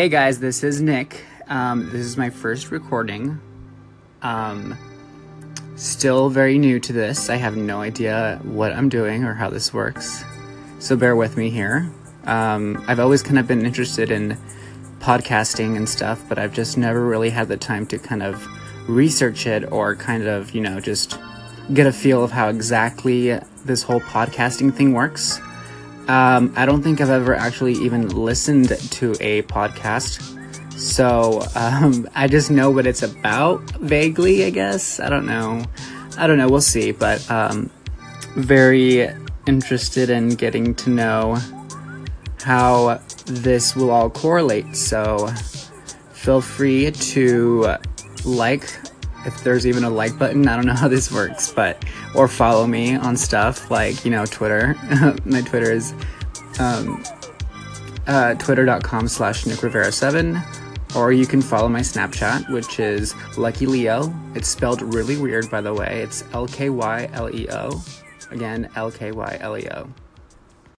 Hey guys, this is Nick. This is my first recording. Still very new to this. I have no idea what I'm doing or how this works, so bear with me here. I've always kind of been interested in podcasting and stuff, but I've just never really had the time to kind of research it or kind of, you know, just get a feel of how exactly this whole podcasting thing works. I don't think I've ever actually even listened to a podcast, so I just know what it's about vaguely, I guess. I don't know, we'll see, but very interested in getting to know how this will all correlate, so feel free to like, if there's even a like button. I don't know how this works, but, or follow me on stuff like, you know, Twitter. My Twitter is twitter.com/NickRivera7, or you can follow my Snapchat, which is Lucky Leo. It's spelled really weird, by the way. It's L-K-Y-L-E-O. Again, L-K-Y-L-E-O.